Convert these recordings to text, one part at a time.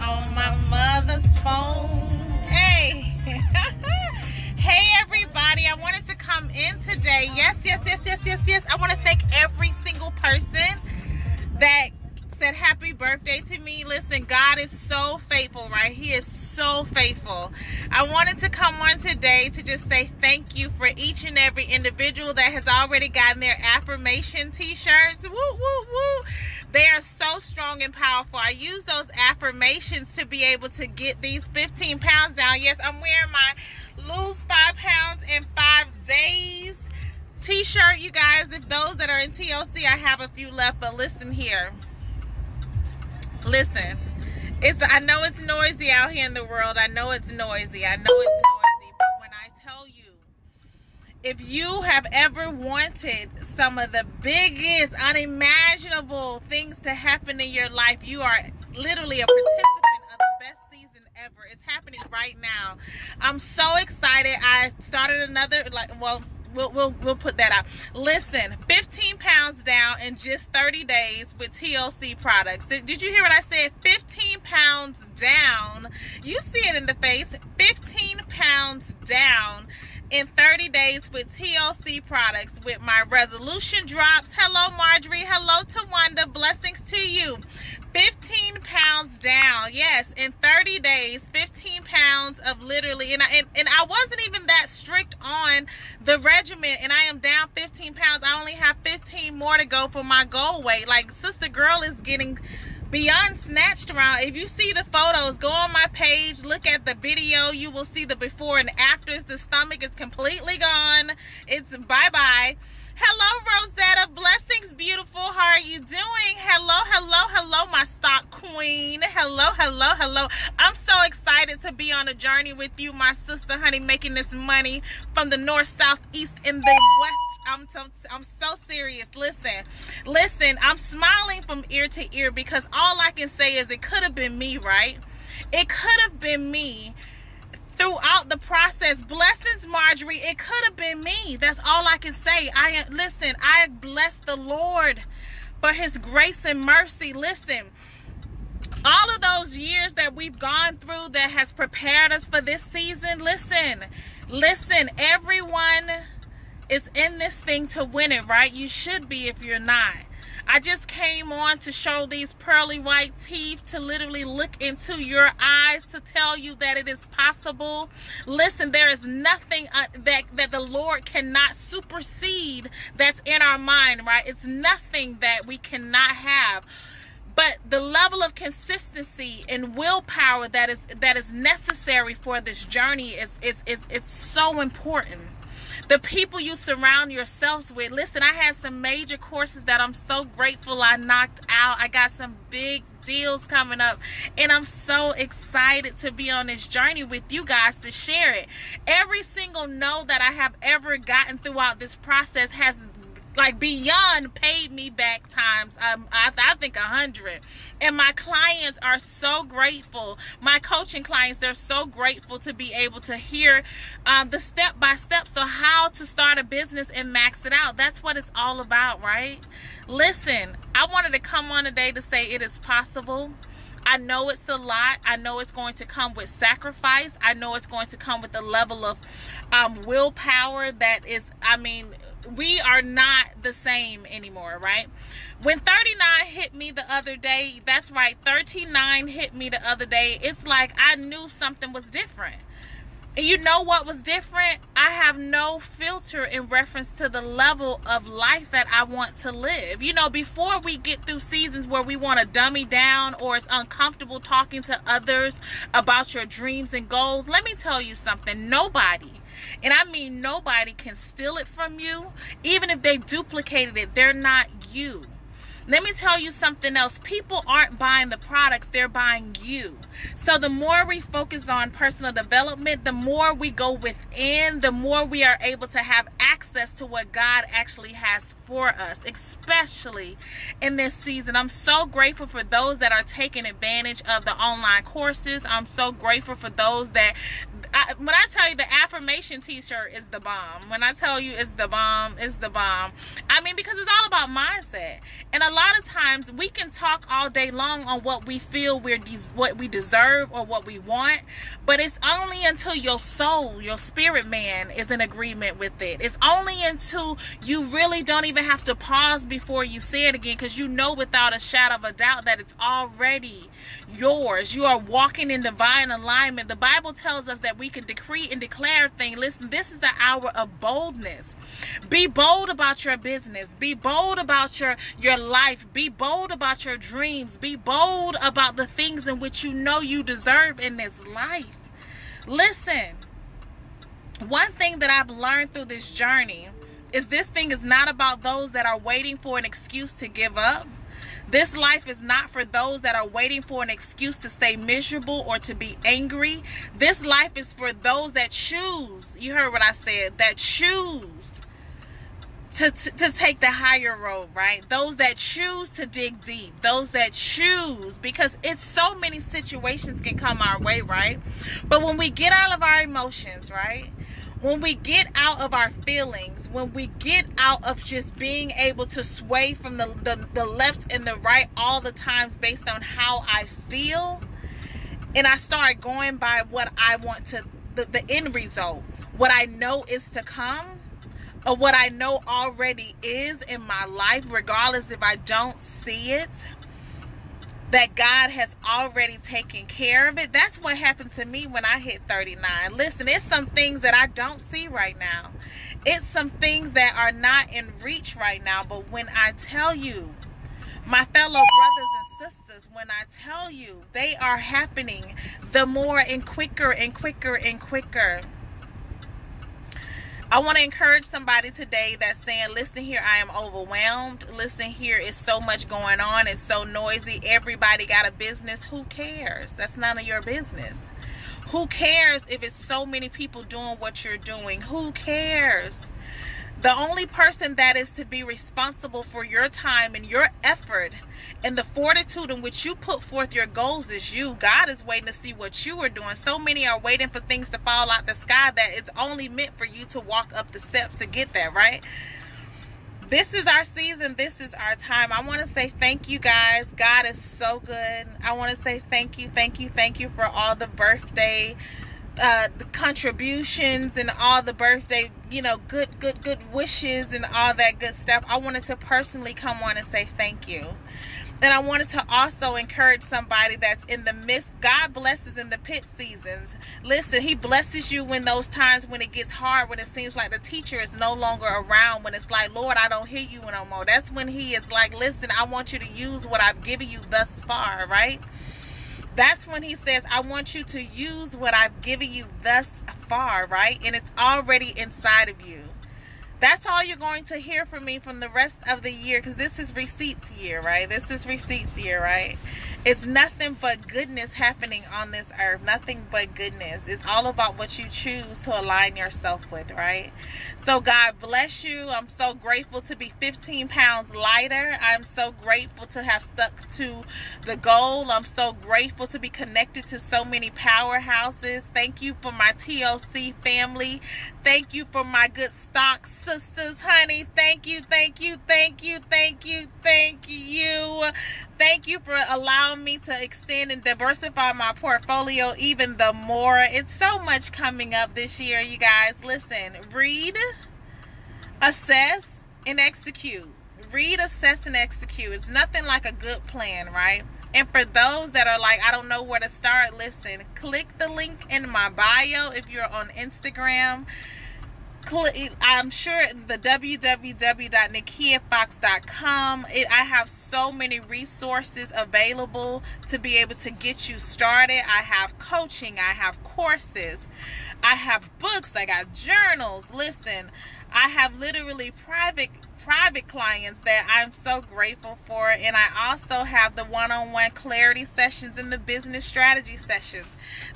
on my mother's phone. Hey. Hey, everybody. I wanted to come in today. Yes. I want to thank every single person that said happy birthday to me. Listen, God is so faithful, right? He is so faithful. I wanted to come on today to just say thank you for each and every individual that has already gotten their affirmation t-shirts. Woo, woo, woo. They are so strong and powerful. I use those affirmations to be able to get these 15 pounds down. Yes, I'm wearing my lose 5 pounds in 5 days t-shirt, you guys. If those that are in TLC, I have a few left, but listen here. Listen, I know it's noisy out here in the world. I know it's noisy. But when I tell you, if you have ever wanted some of the biggest, unimaginable things to happen in your life, you are literally a participant of the best season ever. It's happening right now. I'm so excited. I started another, we'll put that out. Listen, 15 pounds down in just 30 days with TLC products. Did you hear what I said? 15 pounds down. You see it in the face. 15 pounds down in 30 days with TLC products with my resolution drops. Hello, Marjorie. Hello, Tawanda. Blessings to you. 15 pounds down. Yes, in 30 days, 15 pounds of literally, and I wasn't even that strict on the regimen, and I am down 15 pounds. I only have 15 more to go for my goal weight. Like, Sister Girl is getting beyond snatched around. If you see the photos, go on my page, look at the video. You will see the before and afters. The stomach is completely gone. It's bye-bye. Hello, Rosetta. Blessings, beautiful. How are you doing? Hello, my stock queen. Hello. I'm so excited to be on a journey with you, my sister, honey, making this money from the north, south, east, and the west. I'm so serious. Listen, I'm smiling from ear to ear because all I can say is it could have been me, right? It could have been me. Throughout the process, blessings, Marjorie, it could have been me. That's all I can say. I bless the Lord for his grace and mercy. Listen, all of those years that we've gone through that has prepared us for this season, listen, everyone is in this thing to win it, right? You should be if you're not. I just came on to show these pearly white teeth, to literally look into your eyes, to tell you that it is possible. Listen, there is nothing that the Lord cannot supersede that's in our mind, right? It's nothing that we cannot have. But the level of consistency and willpower that is necessary for this journey is so important. The people you surround yourselves with. Listen, I had some major courses that I'm so grateful I knocked out. I got some big deals coming up, and I'm so excited to be on this journey with you guys to share it. Every single no that I have ever gotten throughout this process has, like, beyond paid me back times, I think 100. And my clients are so grateful. My coaching clients, they're so grateful to be able to hear the step-by-step, so how to start a business and max it out. That's what it's all about, right? Listen, I wanted to come on today to say it is possible. I know it's a lot. I know it's going to come with sacrifice. I know it's going to come with a level of willpower that is, I mean, we are not the same anymore, right? When 39 hit me the other day, that's right, 39 hit me the other day, it's like I knew something was different. And you know what was different? I have no filter in reference to the level of life that I want to live. You know, before we get through seasons where we want to dummy down or it's uncomfortable talking to others about your dreams and goals, let me tell you something. Nobody, and I mean nobody, can steal it from you. Even if they duplicated it, they're not you. Let me tell you something else. People aren't buying the products, they're buying you. So the more we focus on personal development, the more we go within, the more we are able to have access to what God actually has for us, especially in this season. I'm so grateful for those that are taking advantage of the online courses. I'm so grateful for those that, when I tell you the affirmation t-shirt is the bomb. When I tell you it's the bomb, it's the bomb. I mean, because it's all about mindset. And a lot of times we can talk all day long on what we feel what we deserve or what we want, but it's only until your soul, your spirit man, is in agreement with it. It's only until you really don't even have to pause before you say it again, because you know without a shadow of a doubt that it's already yours. You are walking in divine alignment. The Bible tells us that we can decree and declare things. Listen, this is the hour of boldness. Be bold about your business. Be bold about your life. Be bold about your dreams. Be bold about the things in which you know you deserve in this life. Listen, one thing that I've learned through this journey is this thing is not about those that are waiting for an excuse to give up. This life is not for those that are waiting for an excuse to stay miserable or to be angry. This life is for those that choose, you heard what I said, that choose to take the higher road, right? Those that choose to dig deep, those that choose, because it's so many situations can come our way, right? But when we get out of our emotions, right? When we get out of our feelings, when we get out of just being able to sway from the left and the right all the times based on how I feel, and I start going by what I want to, the end result, what I know is to come, or what I know already is in my life, regardless if I don't see it, that God has already taken care of it. That's what happened to me when I hit 39. Listen, it's some things that I don't see right now. It's some things that are not in reach right now. But when I tell you, my fellow brothers and sisters, when I tell you they are happening, the more and quicker and quicker and quicker. I want to encourage somebody today that's saying, listen here, I am overwhelmed. Listen here, it's so much going on. It's so noisy. Everybody got a business. Who cares? That's none of your business. Who cares if it's so many people doing what you're doing? Who cares? The only person that is to be responsible for your time and your effort and the fortitude in which you put forth your goals is you. God is waiting to see what you are doing. So many are waiting for things to fall out the sky that it's only meant for you to walk up the steps to get that, right? This is our season. This is our time. I want to say thank you, guys. God is so good. I want to say thank you, thank you, thank you for all the birthday the contributions and all the birthday, you know, good wishes and all that good stuff. I wanted to personally come on and say thank you. And I wanted to also encourage somebody that's in the midst. God blesses in the pit seasons. Listen, he blesses you when those times when it gets hard, when it seems like the teacher is no longer around, when it's like, Lord, I don't hear you no more. That's when he is like, listen, I want you to use what I've given you thus far, right? That's when he says, I want you to use what I've given you thus far, right? And it's already inside of you. That's all you're going to hear from me from the rest of the year, because this is receipts year, right? This is receipts year, right? It's nothing but goodness happening on this earth. Nothing but goodness. It's all about what you choose to align yourself with, right? So God bless you. I'm so grateful to be 15 pounds lighter. I'm so grateful to have stuck to the goal. I'm so grateful to be connected to so many powerhouses. Thank you for my TLC family. Thank you for my good stock sisters, honey. Thank you, thank you, thank you, thank you, thank you. Thank you for allowing me to extend and diversify my portfolio even the more. It's so much coming up this year, you guys. Listen, read, assess, and execute. Read, assess, and execute. It's nothing like a good plan, right? And for those that are like, I don't know where to start, listen, click the link in my bio if you're on Instagram. I'm sure the www.nakiafox.com. I have so many resources available to be able to get you started. I have coaching. I have courses. I have books. I got journals. Listen, I have literally private clients that I'm so grateful for, and I also have the one-on-one clarity sessions and the business strategy sessions.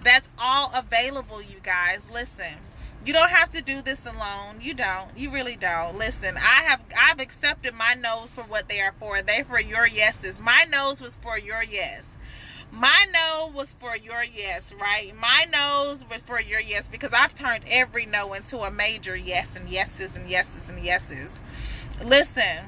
That's all available, you guys. Listen, you don't have to do this alone. You don't. You really don't. Listen, I've accepted my no's for what they are for. They're for your yeses. My no's was for your yes. My no was for your yes, right? My no's was for your yes, because I've turned every no into a major yes and yeses and yeses and yeses. Listen,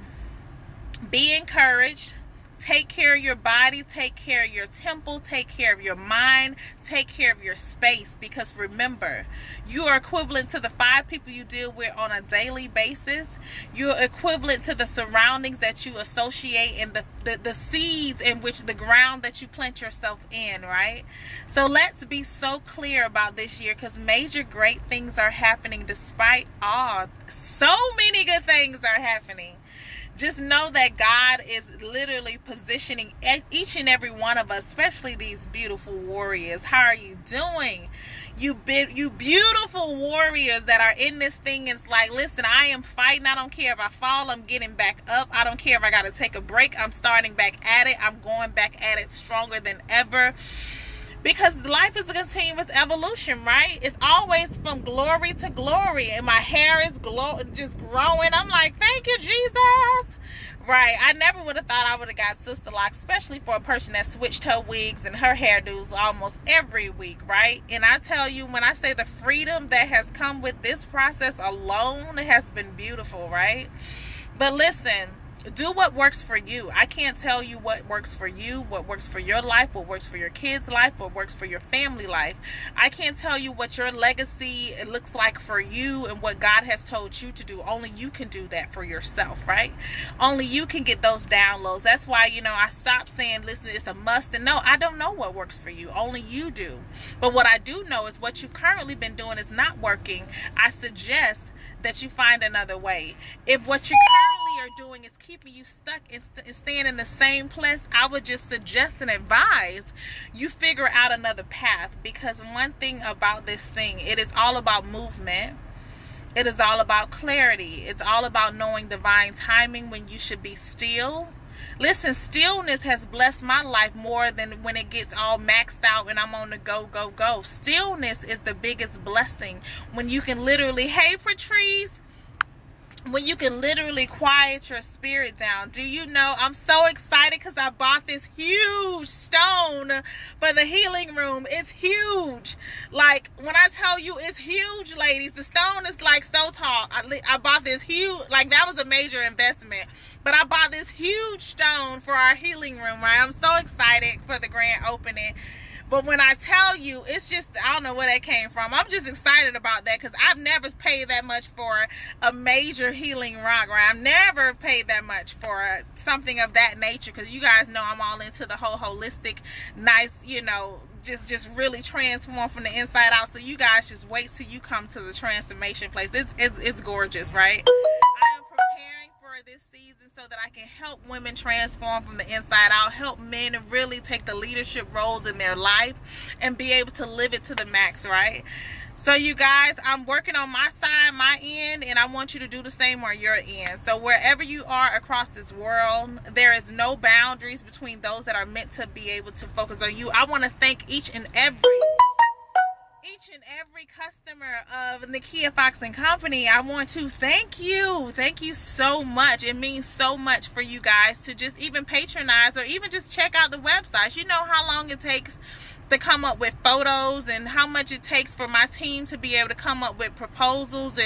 Be encouraged. Take care of your body, take care of your temple, take care of your mind, take care of your space. Because remember, you are equivalent to the 5 people you deal with on a daily basis. You're equivalent to the surroundings that you associate and the seeds in which the ground that you plant yourself in, right? So let's be so clear about this year, because major great things are happening despite all. So many good things are happening. Just know that God is literally positioning each and every one of us, especially these beautiful warriors. How are you doing? You beautiful warriors that are in this thing. It's like, listen, I am fighting. I don't care if I fall. I'm getting back up. I don't care if I got to take a break. I'm starting back at it. I'm going back at it stronger than ever. Because life is a continuous evolution, right? It's always from glory to glory. And my hair is just growing. I'm like, thank you, Jesus. Right. I never would have thought I would have got sister lock, especially for a person that switched her wigs and her hairdos almost every week, right? And I tell you, when I say the freedom that has come with this process alone, it has been beautiful, right? But listen, do what works for you. I can't tell you what works for you, what works for your life, what works for your kids' life, what works for your family life. I can't tell you what your legacy looks like for you and what God has told you to do. Only you can do that for yourself, right? Only you can get those downloads. That's why, you know, I stopped saying, listen, it's a must. And no, I don't know what works for you. Only you do. But what I do know is what you've currently been doing is not working. I suggest that you find another way. If what you're currently are doing is keeping you stuck and staying in the same place, I would just suggest and advise you figure out another path. Because one thing about this thing, it is all about movement. It is all about clarity. It's all about knowing divine timing when you should be still. Listen, stillness has blessed my life more than when it gets all maxed out and I'm on the go, go, go. Stillness is the biggest blessing when you can literally, hey Patrice, when you can literally quiet your spirit down. Do you know, I'm so excited because I bought this huge stone for the healing room. It's huge. Like, when I tell you it's huge, ladies, the stone is like so tall. I bought this huge, like that was a major investment. But I bought this huge stone for our healing room, right? I'm so excited for the grand opening. But when I tell you, it's just, I don't know where that came from. I'm just excited about that because I've never paid that much for a major healing rock, right? I've never paid that much for something of that nature, because you guys know I'm all into the whole holistic, nice, you know, just really transform from the inside out. So you guys just wait till you come to the transformation place. It's gorgeous, right? I am preparing for this season so that I can help women transform from the inside out, help men really take the leadership roles in their life and be able to live it to the max, right? So you guys, I'm working on my side, my end, and I want you to do the same on your end. So wherever you are across this world, there is no boundaries between those that are meant to be able to focus on you. I want to thank each and every customer of Nakia Fox & Company. I want to thank you. Thank you so much. It means so much for you guys to just even patronize or even just check out the website. You know how long it takes to come up with photos and how much it takes for my team to be able to come up with proposals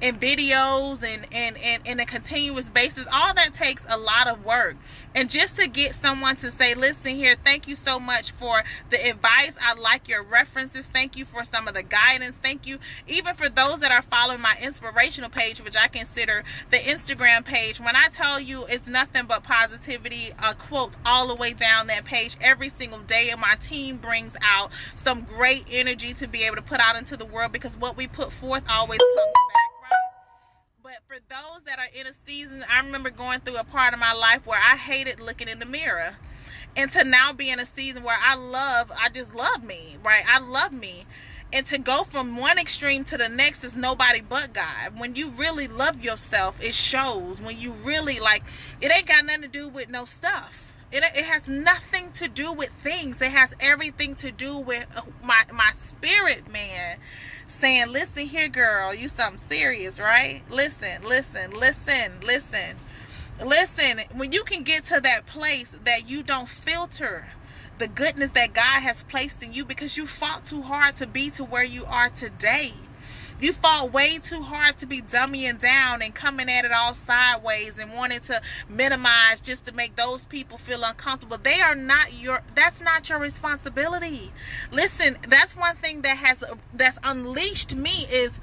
and videos and a continuous basis. All that takes a lot of work. And just to get someone to say, listen here, thank you so much for the advice. I like your references. Thank you for some of the guidance. Thank you even for those that are following my inspirational page, which I consider the Instagram page. When I tell you it's nothing but positivity, quotes all the way down that page every single day. And my team brings out some great energy to be able to put out into the world, because what we put forth always comes back. But for those that are in a season, I remember going through a part of my life where I hated looking in the mirror. And to now be in a season where I just love me, right? I love me. And to go from one extreme to the next is nobody but God. When you really love yourself, it shows. When you really, like, it ain't got nothing to do with no stuff. It has nothing to do with things. It has everything to do with my spirit, man, saying, listen here, girl, you something serious, right? Listen. When you can get to that place that you don't filter the goodness that God has placed in you because you fought too hard to be to where you are today. You fought way too hard to be dummying down and coming at it all sideways and wanting to minimize just to make those people feel uncomfortable. They are not your, that's not your responsibility. Listen, that's one thing that has, that's unleashed me is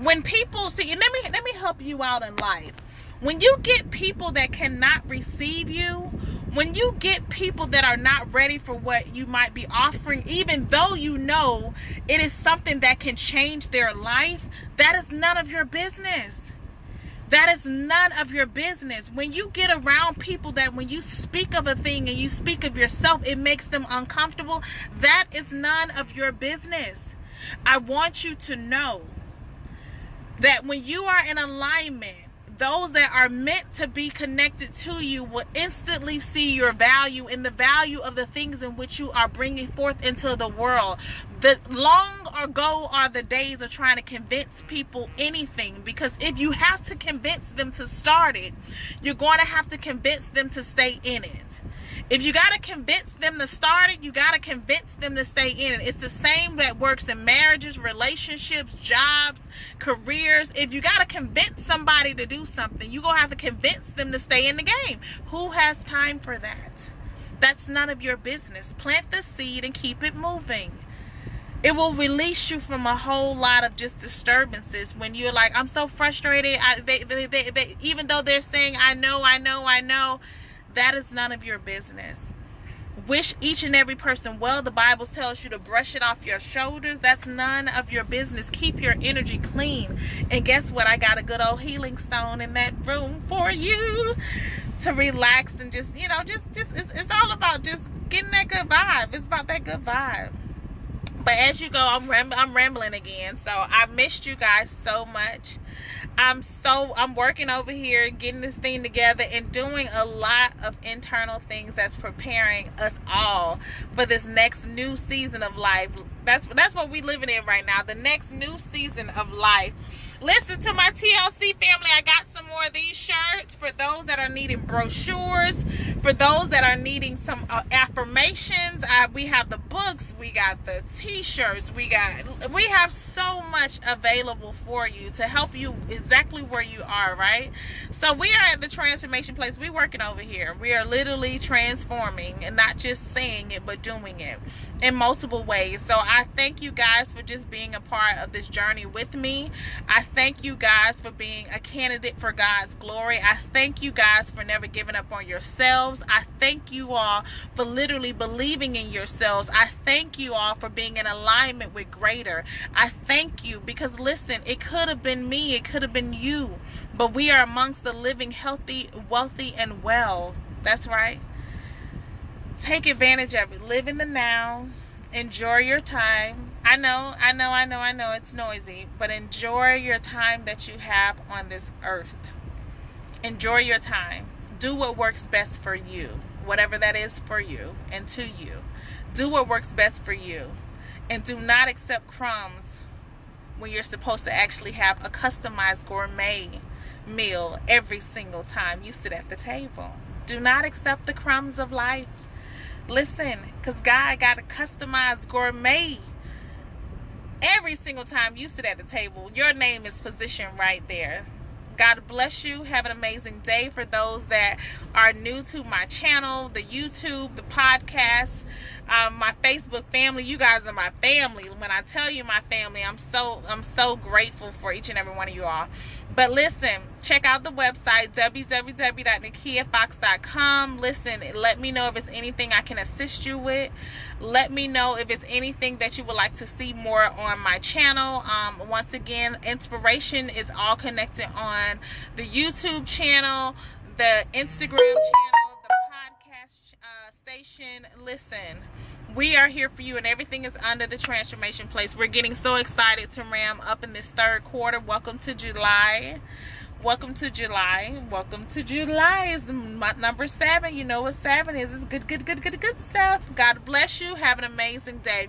when people see, and let me help you out in life. When you get people that cannot receive you, when you get people that are not ready for what you might be offering, even though you know it is something that can change their life, that is none of your business. That is none of your business. When you get around people that when you speak of a thing and you speak of yourself, it makes them uncomfortable, that is none of your business. I want you to know that when you are in alignment, those that are meant to be connected to you will instantly see your value and the value of the things in which you are bringing forth into the world. The long ago are the days of trying to convince people anything, because if you have to convince them to start it, you're going to have to convince them to stay in it. If you got to convince them to start it, you got to convince them to stay in it. It's the same that works in marriages, relationships, jobs, careers. If you got to convince somebody to do something, you're going to have to convince them to stay in the game. Who has time for that? That's none of your business. Plant the seed and keep it moving. It will release you from a whole lot of just disturbances when you're like, I'm so frustrated. They even though they're saying, I know. That is none of your business. Wish each and every person well. The Bible tells you to brush it off your shoulders. That's none of your business. Keep your energy clean. And guess what? I got a good old healing stone in that room for you to relax and just, you know, just it's all about just getting that good vibe. It's about that good vibe. But as you go, I'm rambling again. So I missed you guys so much. I'm working over here, getting this thing together and doing a lot of internal things that's preparing us all for this next new season of life. That's what we're living in right now. The next new season of life. Listen to my TLC family. I got some more of these shirts for those that are needing brochures, for those that are needing some affirmations. We have the books, we got the t-shirts, we have so much available for you to help you exactly where you are, right? So we are at the Transformation Place. We're working over here. We are literally transforming and not just saying it, but doing it in multiple ways. So I thank you guys for just being a part of this journey with me. I thank you guys for being a candidate for God's glory. I thank you guys for never giving up on yourselves. I thank you all for literally believing in yourselves. I thank you all for being in alignment with greater. I thank you, because listen, it could have been me, it could have been you, but we are amongst the living healthy, wealthy, and well. That's right. Take advantage of it. Live in the now. Enjoy your time. I know it's noisy, but enjoy your time that you have on this earth. Enjoy your time. Do what works best for you, whatever that is for you and to you. Do what works best for you, and do not accept crumbs when you're supposed to actually have a customized gourmet meal every single time you sit at the table. Do not accept the crumbs of life. Listen, because God got a customized gourmet every single time you sit at the table. Your name is positioned right there. God bless you. Have an amazing day. For those that are new to my channel, the YouTube, the podcast, my Facebook family, you guys are my family. When I tell you my family, I'm so grateful for each and every one of you all. But listen, check out the website, www.nakiafox.com. Listen, let me know if it's anything I can assist you with. Let me know if it's anything that you would like to see more on my channel. Once again, inspiration is all connected on the YouTube channel, the Instagram channel, the podcast station. Listen, we are here for you, and everything is under the Transformation Place. We're getting so excited to ram up in this third quarter. Welcome to July. Welcome to July. Welcome to July. It's month number 7. You know what 7 is. It's good stuff. God bless you. Have an amazing day.